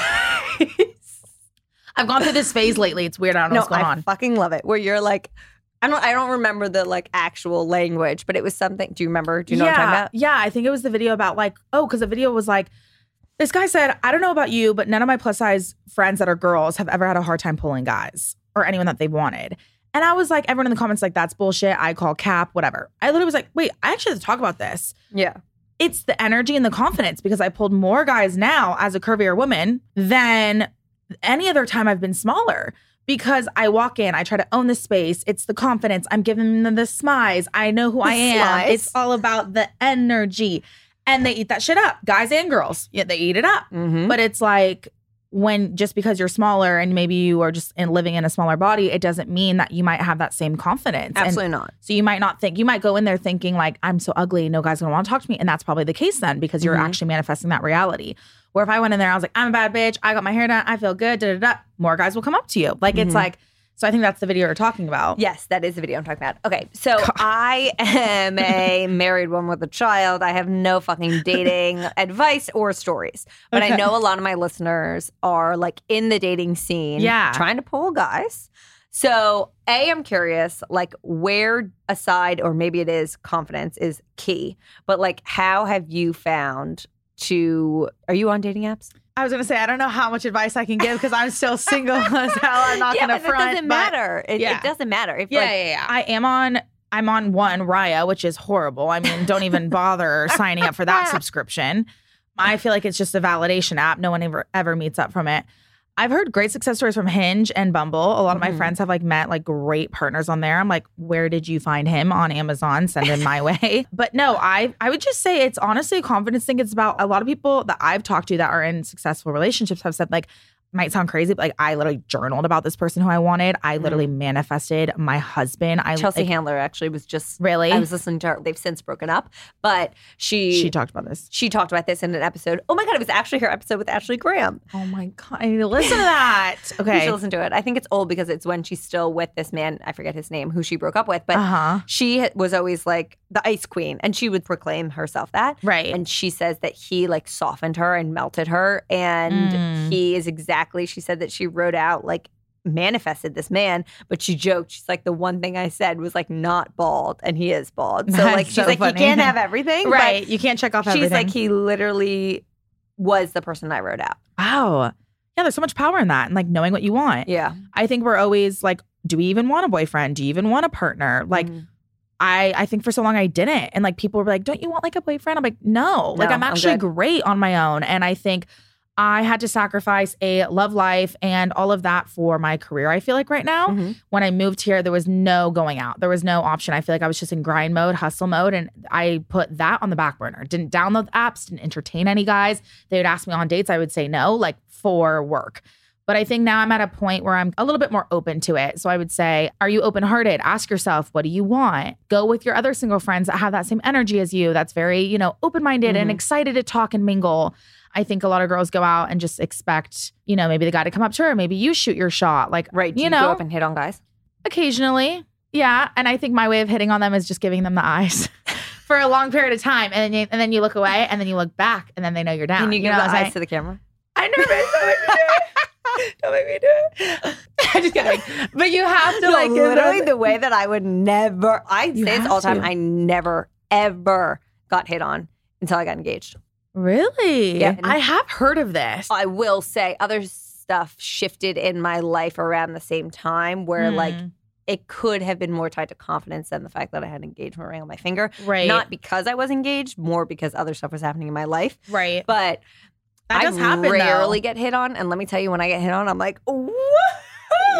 I've gone through this phase lately. It's weird. I don't know no, what's going I on. I fucking love it. Where you're like... I don't I don't remember the like actual language, but it was something. Do you remember? Do you know yeah, what I'm talking about? Yeah, I think it was the video about like, oh, because the video was like, this guy said, I don't know about you, but none of my plus size friends that are girls have ever had a hard time pulling guys or anyone that they wanted. And I was like, everyone in the comments like, that's bullshit. I call cap, whatever. I literally was like, wait, I actually have to talk about this. Yeah. It's the energy and the confidence because I pulled more guys now as a curvier woman than any other time I've been smaller. Because I walk in, I try to own the space. It's the confidence. I'm giving them the smize. I know who I am. Slice. It's all about the energy. And they eat that shit up. Guys and girls. Yeah, they eat it up. Mm-hmm. But it's like when just because you're smaller and maybe you are just in living in a smaller body, it doesn't mean that you might have that same confidence. Absolutely and not. So you might not think, you might go in there thinking like, I'm so ugly. No guy's going to want to talk to me. And that's probably the case then because you're mm-hmm. actually manifesting that reality. Where if I went in there, I was like, I'm a bad bitch. I got my hair done. I feel good. Da, da, da. More guys will come up to you. Like, mm-hmm. it's like, so I think that's the video you're talking about. Yes, that is the video I'm talking about. Okay, so God. I am a married woman with a child. I have no fucking dating advice or stories. But okay. I know a lot of my listeners are like in the dating scene. Yeah. Trying to pull guys. So A, I'm curious, like where aside, or maybe it is confidence is key. But like, how have you found... to are you on dating apps? I was gonna say I don't know how much advice I can give because I'm still single as hell. I'm not yeah, gonna but front. It doesn't matter. It, yeah. it doesn't matter. If yeah, like, yeah, yeah. I am on. I'm on one Raya, which is horrible. I mean, don't even bother signing up for that subscription. I feel like it's just a validation app. No one ever ever meets up from it. I've heard great success stories from Hinge and Bumble. A lot of my mm. friends have like met like great partners on there. I'm like, where did you find him? On Amazon, send him my way. But no, I I would just say it's honestly a confidence thing. It's about a lot of people that I've talked to that are in successful relationships have said like, might sound crazy, but like I literally journaled about this person who I wanted. I literally mm. manifested my husband. I, Chelsea like, Handler actually was just really. I was listening to her. They've since broken up, but she she talked about this. She talked about this in an episode. Oh my god, it was actually her episode with Ashley Graham. Oh my god, I need to listen to that. Okay, you should listen to it. I think it's old because it's when she's still with this man. I forget his name, who she broke up with, but uh-huh. she was always like the ice queen, and she would proclaim herself that. Right, and she says that he like softened her and melted her, and mm. he is exactly. Exactly. She said that she wrote out, like, manifested this man, but she joked. She's like, the one thing I said was, like, not bald, and he is bald. So, like, she's so like, funny. He can't have everything. Right. But you can't check off she's everything. She's like, he literally was the person I wrote out. Wow. Yeah, there's so much power in that and, like, knowing what you want. Yeah. I think we're always, like, do we even want a boyfriend? Do you even want a partner? Like, mm. I, I think for so long I didn't. And, like, people were like, don't you want, like, a boyfriend? I'm like, no. no like, I'm actually I'm great on my own. And I think... I had to sacrifice a love life and all of that for my career, I feel like right now. Mm-hmm. When I moved here, there was no going out. There was no option. I feel like I was just in grind mode, hustle mode, and I put that on the back burner. Didn't download apps, didn't entertain any guys. They would ask me on dates. I would say no, like for work. But I think now I'm at a point where I'm a little bit more open to it. So I would say, are you open-hearted? Ask yourself, what do you want? Go with your other single friends that have that same energy as you. That's very, you know, open-minded mm-hmm. and excited to talk and mingle. I think a lot of girls go out and just expect, you know, maybe the guy to come up to her. Maybe you shoot your shot. Like, right, do you, you know, go up and hit on guys? Occasionally. Yeah. And I think my way of hitting on them is just giving them the eyes for a long period of time. And then, you, and then you look away and then you look back and then they know you're down. And you, you give know the eyes I, to the camera? I never been so Don't make me do it. I just got like, but you have to no, like literally the way that I would never. I say this all the time. To. I never ever got hit on until I got engaged. Really? Yeah. I have heard of this. I will say other stuff shifted in my life around the same time where mm. like it could have been more tied to confidence than the fact that I had an engagement ring on my finger. Right. Not because I was engaged, more because other stuff was happening in my life. Right. But that does I happen, rarely though. Get hit on. And let me tell you, when I get hit on, I'm like, woo!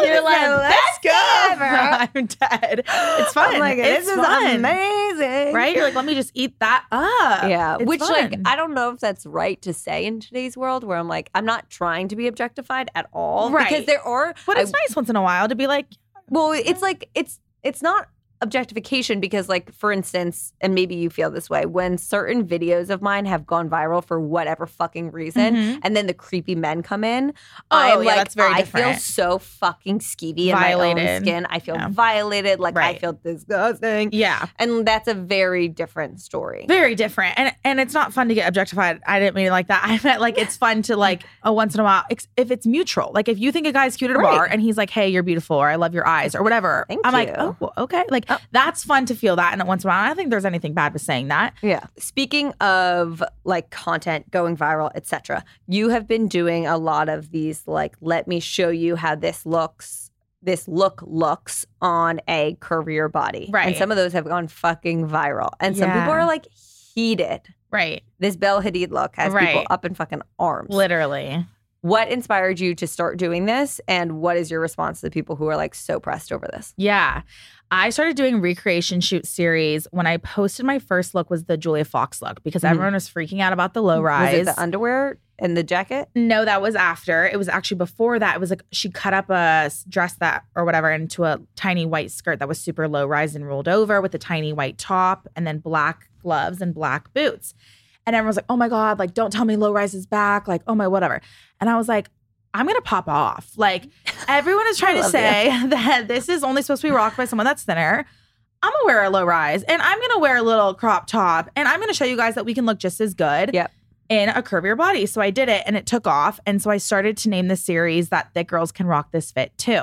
You're like, let's go. I'm dead. It's fun. I'm like, this it's is fun. Amazing. Right? You're like, let me just eat that up. Yeah. It's Which, fun. Like, I don't know if that's right to say in today's world where I'm like, I'm not trying to be objectified at all. Right. Because there are. But it's I, nice once in a while to be like. Well, it's like, it's it's not objectification because, like, for instance, and maybe you feel this way, when certain videos of mine have gone viral for whatever fucking reason, mm-hmm. and then the creepy men come in, oh, I'm yeah, like, that's very I different. Feel so fucking skeevy violated. In my own skin. I feel yeah. violated. Like, right. I feel disgusting. Yeah. And that's a very different story. Very different. And and it's not fun to get objectified. I didn't mean it like that. I meant, like, it's fun to, like, a once in a while, if it's mutual. Like, if you think a guy's cute at a right. bar and he's like, hey, you're beautiful, or I love your eyes, or whatever. Thank I'm you. Like, oh, well, okay. Like, oh. That's fun to feel that. And once in a while, I don't think there's anything bad with saying that. Yeah. Speaking of like content going viral, et cetera, you have been doing a lot of these like, let me show you how this looks, this look looks on a career body. Right. And some of those have gone fucking viral. And yeah. some people are like heated. Right. This Bella Hadid look has right. people up in fucking arms. Literally. What inspired you to start doing this? And what is your response to the people who are like so pressed over this? Yeah. I started doing recreation shoot series when I posted my first look was the Julia Fox look because mm-hmm. everyone was freaking out about the low rise. Was it the underwear and the jacket? No, that was after. It was actually before that. It was like she cut up a dress that or whatever into a tiny white skirt that was super low rise and rolled over with a tiny white top and then black gloves and black boots. And everyone was like, oh my God, like, don't tell me low rise is back. Like, oh my, whatever. And I was like, I'm going to pop off. Like, everyone is trying to say you. That this is only supposed to be rocked by someone that's thinner. I'm going to wear a low rise and I'm going to wear a little crop top and I'm going to show you guys that we can look just as good yep. in a curvier body. So I did it and it took off. And so I started to name the series that Thick Girls Can Rock This Fit Too.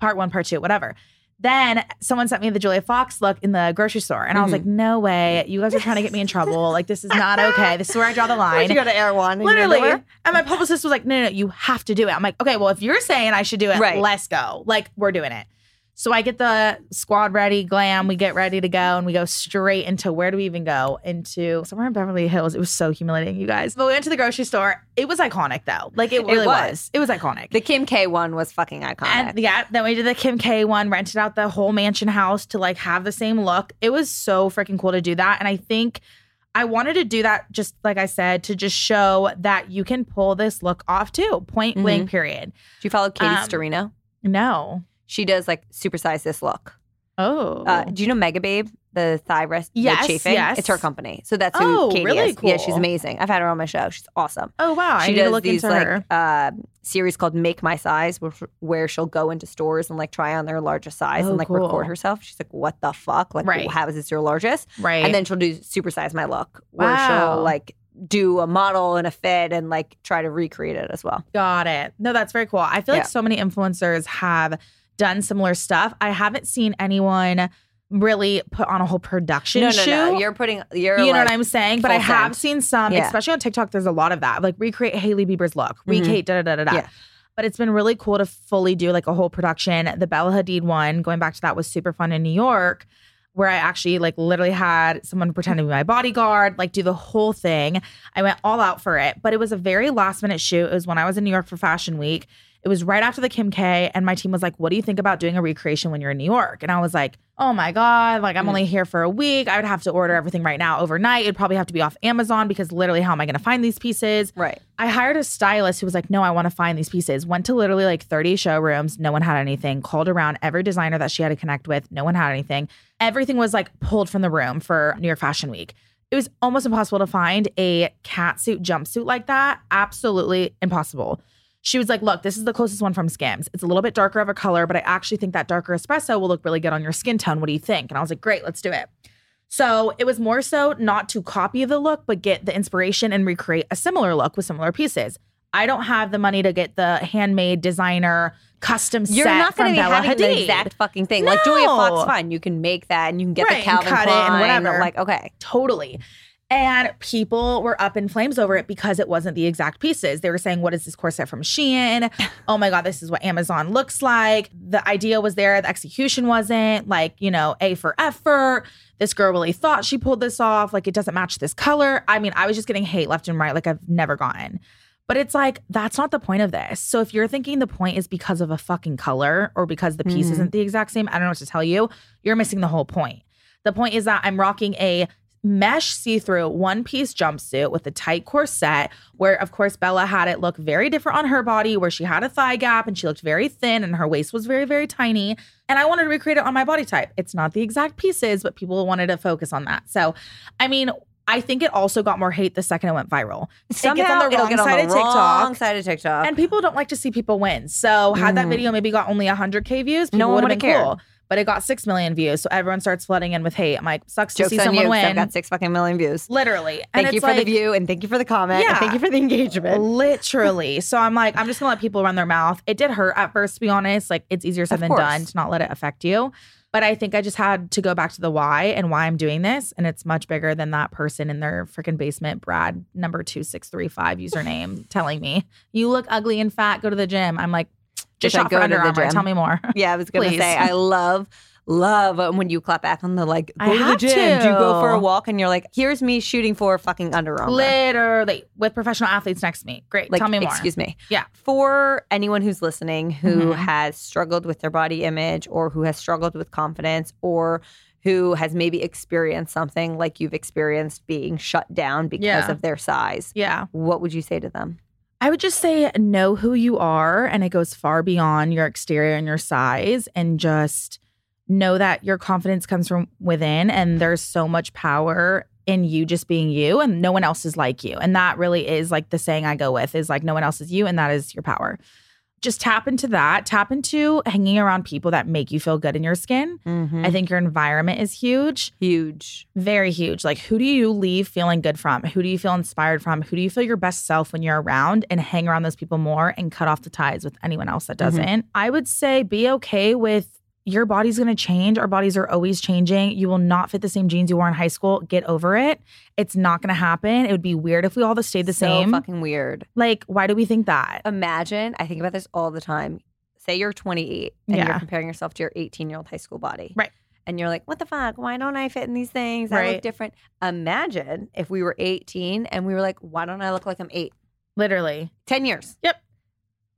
Part one, part two, whatever. Then someone sent me the Julia Fox look in the grocery store. And mm-hmm. I was like, no way. You guys are trying to get me in trouble. Like, this is not okay. This is where I draw the line. Where'd you go to Air One? Literally. And my publicist was like, no, no, no, you have to do it. I'm like, okay, well, if you're saying I should do it, right. let's go. Like, we're doing it. So I get the squad ready, glam. We get ready to go. And we go straight into, where do we even go? Into somewhere in Beverly Hills. It was so humiliating, you guys. But we went to the grocery store. It was iconic, though. Like, it really it was. was. It was iconic. The Kim K one was fucking iconic. And, yeah. Then we did the Kim K one, rented out the whole mansion house to, like, have the same look. It was so freaking cool to do that. And I think I wanted to do that, just like I said, to just show that you can pull this look off, too. Point mm-hmm. blank, period. Do you follow Katie um, Storino? No. She does like supersize this look. Oh. Uh, do you know Mega Babe, the thigh rest yes, the chafing? Yes. It's her company. So that's who oh, Katie really is. Cool. Yeah, she's amazing. I've had her on my show. She's awesome. Oh, wow. She I does need to look these into her. Like uh, series called Make My Size where, where she'll go into stores and like try on their largest size oh, and like cool. record herself. She's like, what the fuck? Like, right. how is this your largest? Right. And then she'll do Supersize My Look where wow. she'll like do a model and a fit and like try to recreate it as well. Got it. No, that's very cool. I feel yeah. like so many influencers have done similar stuff. I haven't seen anyone really put on a whole production no, no, shoot. No, you're putting, you're you like know what I'm saying? But I have end. Seen some, yeah. especially on TikTok, there's a lot of that. Like recreate Hailey Bieber's look, mm-hmm. recreate da da da da. Yeah. But it's been really cool to fully do like a whole production. The Bella Hadid one, going back to that, was super fun in New York, where I actually like literally had someone pretend to be my bodyguard, like do the whole thing. I went all out for it. But it was a very last minute shoot. It was when I was in New York for Fashion Week. It was right after the Kim K, and my team was like, what do you think about doing a recreation when you're in New York? And I was like, oh my God, like I'm mm. only here for a week. I would have to order everything right now overnight. It'd probably have to be off Amazon because literally how am I going to find these pieces? Right. I hired a stylist who was like, no, I want to find these pieces. Went to literally like thirty showrooms. No one had anything. Called around every designer that she had to connect with. No one had anything. Everything was like pulled from the room for New York Fashion Week. It was almost impossible to find a catsuit jumpsuit like that. Absolutely impossible. She was like, look, this is the closest one from Skims. It's a little bit darker of a color, but I actually think that darker espresso will look really good on your skin tone. What do you think? And I was like, great, let's do it. So it was more so not to copy the look, but get the inspiration and recreate a similar look with similar pieces. I don't have the money to get the handmade designer custom You're set not from be Bella Hadid. The exact fucking thing. No. Like Julia Fox, fine. You can make that and you can get right, the Calvin and cut Klein it and whatever. Like, okay. Totally. And people were up in flames over it because it wasn't the exact pieces. They were saying, what is this corset from Shein? Oh my God, this is what Amazon looks like. The idea was there. The execution wasn't. Like, you know, A for effort. This girl really thought she pulled this off. Like, it doesn't match this color. I mean, I was just getting hate left and right like I've never gotten. But it's like, that's not the point of this. So if you're thinking the point is because of a fucking color or because the piece mm. isn't the exact same, I don't know what to tell you. You're missing the whole point. The point is that I'm rocking a mesh see-through one-piece jumpsuit with a tight corset where, of course, Bella had it look very different on her body where she had a thigh gap and she looked very thin and her waist was very, very tiny. And I wanted to recreate it on my body type. It's not the exact pieces, but people wanted to focus on that. So, I mean, I think it also got more hate the second it went viral. Somehow it gets on the wrong, side, on the of wrong TikTok, side of TikTok. And people don't like to see people win. So had mm. that video maybe got only one hundred K views, people no would have been cared. Cool. But it got six million views. So everyone starts flooding in with hate. I'm like, sucks Jokes to see on someone you, win. I've got six fucking million views. Literally. And thank it's you for like, the view and thank you for the comment. Yeah, and thank you for the engagement. Literally. So I'm like, I'm just going to let people run their mouth. It did hurt at first, to be honest. Like it's easier said than done to not let it affect you. But I think I just had to go back to the why and why I'm doing this. And it's much bigger than that person in their freaking basement, Brad, number two six three five username, telling me, you look ugly and fat, go to the gym. I'm like, just shop for Under Armour. Tell me more. Yeah, I was going to say, I love, love when you clap back on the like, go to the gym. Do you go for a walk? And you're like, here's me shooting for fucking Under Armour. Literally. With professional athletes next to me. Great. Like, tell me more. Excuse me. Yeah. For anyone who's listening who mm-hmm. has struggled with their body image or who has struggled with confidence or who has maybe experienced something like you've experienced being shut down because yeah. of their size. Yeah. What would you say to them? I would just say know who you are, and it goes far beyond your exterior and your size, and just know that your confidence comes from within and there's so much power in you just being you and no one else is like you. And that really is like the saying I go with is like no one else is you and that is your power. Just tap into that. Tap into hanging around people that make you feel good in your skin. Mm-hmm. I think your environment is huge. Huge. Very huge. Like, who do you leave feeling good from? Who do you feel inspired from? Who do you feel your best self when you're around? And hang around those people more and cut off the ties with anyone else that doesn't. Mm-hmm. I would say be okay with your body's going to change. Our bodies are always changing. You will not fit the same jeans you wore in high school. Get over it. It's not going to happen. It would be weird if we all just stayed the so same. So fucking weird. Like, why do we think that? Imagine, I think about this all the time. Say you're twenty-eight and yeah. you're comparing yourself to your eighteen-year-old high school body. Right. And you're like, what the fuck? Why don't I fit in these things? Right. I look different. Imagine if we were eighteen and we were like, why don't I look like I'm eight? Literally. ten years. Yep.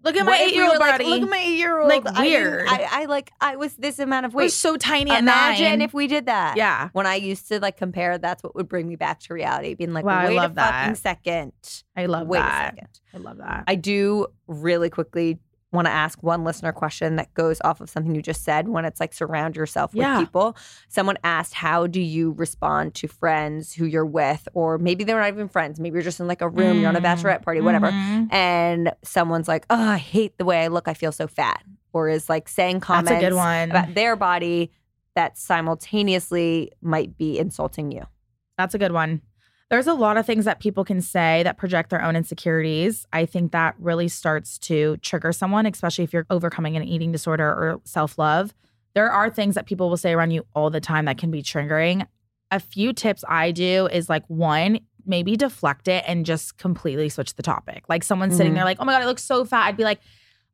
Look at my eight-year-old body. Look at my eight-year-old. Like, weird. I, I, I, like, I was this amount of weight. We're so tiny at nine. Imagine if we did that. Yeah. When I used to, like, compare, that's what would bring me back to reality. Being like, wow, wait a fucking second. I love that. Wait a second. I love that. I do really quickly want to ask one listener question that goes off of something you just said when it's, like, surround yourself with yeah. people. Someone asked, how do you respond to friends who you're with? Or maybe they're not even friends. Maybe you're just in, like, a room. Mm. You're on a bachelorette party, whatever. Mm-hmm. And someone's like, oh, I hate the way I look. I feel so fat. Or is, like, saying comments That's a good one. About their body that simultaneously might be insulting you. That's a good one. There's a lot of things that people can say that project their own insecurities. I think that really starts to trigger someone, especially if you're overcoming an eating disorder or self-love. There are things that people will say around you all the time that can be triggering. A few tips I do is like, one, maybe deflect it and just completely switch the topic. Like someone mm-hmm. sitting there like, oh my God, I look so fat. I'd be like,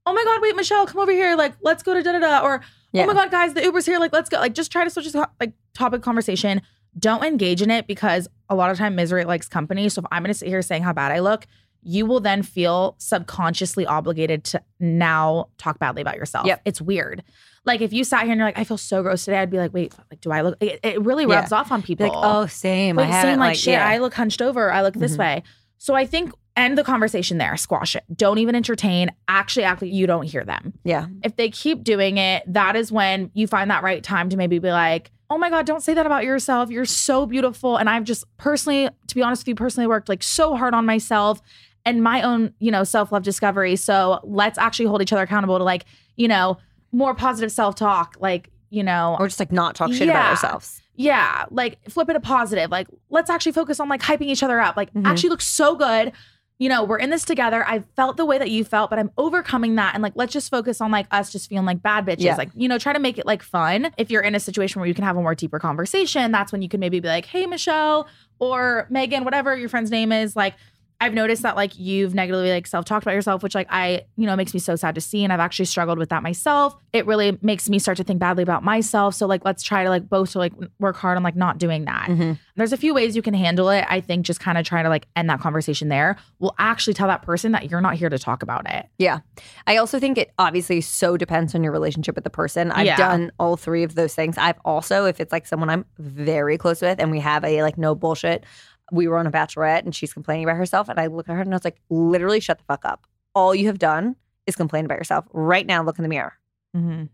oh my God, wait, Michelle, come over here. Like, let's go to da-da-da. Or, yeah. oh my God, guys, the Uber's here. Like, let's go. Like, just try to switch the like, topic conversation. Don't engage in it because a lot of time misery likes company. So if I'm going to sit here saying how bad I look, you will then feel subconsciously obligated to now talk badly about yourself. Yep. It's weird. Like if you sat here and you're like, I feel so gross today. I'd be like, wait, like, do I look? It, it really rubs yeah. off on people. Like, oh, same. Like, I haven't, same, like, like shit, yeah. I look hunched over. I look mm-hmm. this way. So I think end the conversation there. Squash it. Don't even entertain. Actually, actually, you don't hear them. Yeah. If they keep doing it, that is when you find that right time to maybe be like, oh my God, don't say that about yourself. You're so beautiful. And I've just personally, to be honest with you, personally worked like so hard on myself and my own, you know, self-love discovery. So let's actually hold each other accountable to like, you know, more positive self-talk, like, you know. Or just like not talk shit yeah, about ourselves. Yeah. Like flip it a positive. Like let's actually focus on like hyping each other up. Like mm-hmm. actually look so good. you know, we're in this together. I felt the way that you felt, but I'm overcoming that. And like, let's just focus on like us just feeling like bad bitches. Yeah. Like, you know, try to make it like fun. If you're in a situation where you can have a more deeper conversation, that's when you can maybe be like, hey, Michelle or Megan, whatever your friend's name is, like, I've noticed that like you've negatively like self-talked about yourself, which like I, you know, makes me so sad to see. And I've actually struggled with that myself. It really makes me start to think badly about myself. So like, let's try to like both to like work hard on like not doing that. Mm-hmm. There's a few ways you can handle it. I think just kind of try to like end that conversation there. We'll actually tell that person that you're not here to talk about it. Yeah. I also think it obviously so depends on your relationship with the person. I've yeah. done all three of those things. I've also, if it's like someone I'm very close with and we have a like no bullshit, we were on a bachelorette and she's complaining about herself. And I look at her and I was like, literally shut the fuck up. All you have done is complain about yourself. Right now, look in the mirror. Mm-hmm.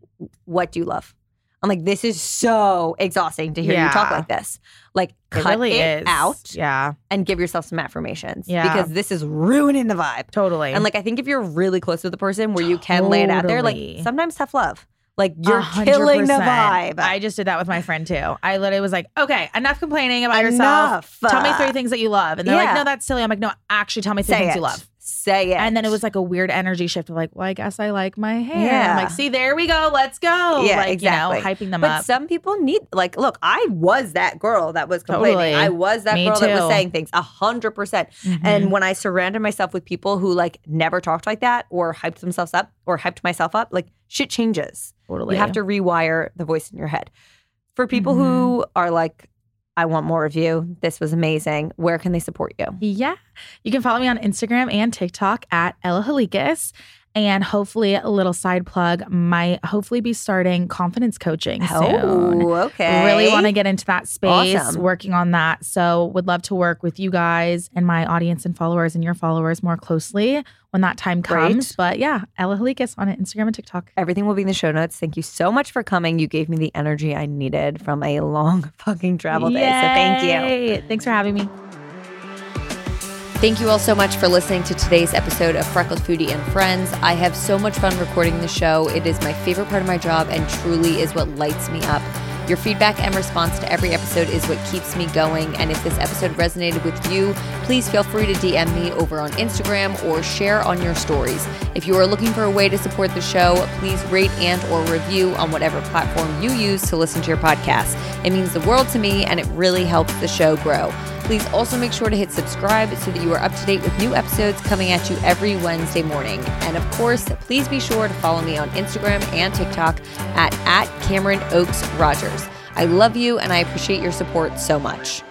What do you love? I'm like, this is so exhausting to hear yeah. you talk like this. Like, it cut really it is. out yeah. and give yourself some affirmations. Yeah. Because this is ruining the vibe. Totally. And like, I think if you're really close with the person where you can totally. lay it out there, like sometimes tough love. Like, you're one hundred percent killing the vibe. I just did that with my friend, too. I literally was like, okay, enough complaining about enough. yourself. Tell me three things that you love. And they're yeah. like, no, that's silly. I'm like, no, actually tell me three Say things it. you love. Say it. And then it was like a weird energy shift of like, well, I guess I like my hair. Yeah. I'm like, see, there we go. Let's go. Yeah, like, exactly. You know, hyping them but up. But some people need, like, look, I was that girl that was complaining. Totally. I was that me girl too. that was saying things, one hundred percent. Mm-hmm. And when I surrounded myself with people who, like, never talked like that or hyped themselves up or hyped myself up, like, shit changes. Totally. You have to rewire the voice in your head. For people mm-hmm. who are like, I want more of you. This was amazing. Where can they support you? Yeah. You can follow me on Instagram and TikTok at Ella Halikas. And hopefully, a little side plug, might hopefully be starting confidence coaching soon. Oh, okay. Really want to get into that space, awesome. working on that. So would love to work with you guys and my audience and followers and your followers more closely when that time comes. Great. But yeah, Ella Halikas on Instagram and TikTok. Everything will be in the show notes. Thank you so much for coming. You gave me the energy I needed from a long fucking travel Yay. day. So thank you. Thanks for having me. Thank you all so much for listening to today's episode of Freckled Foodie and Friends. I have so much fun recording the show. It is my favorite part of my job and truly is what lights me up. Your feedback and response to every episode is what keeps me going. And if this episode resonated with you, please feel free to D M me over on Instagram or share on your stories. If you are looking for a way to support the show, please rate and or review on whatever platform you use to listen to your podcast. It means the world to me and it really helps the show grow. Please also make sure to hit subscribe so that you are up to date with new episodes coming at you every Wednesday morning. And of course, please be sure to follow me on Instagram and TikTok at, at Cameron Oaks Rogers. I love you and I appreciate your support so much.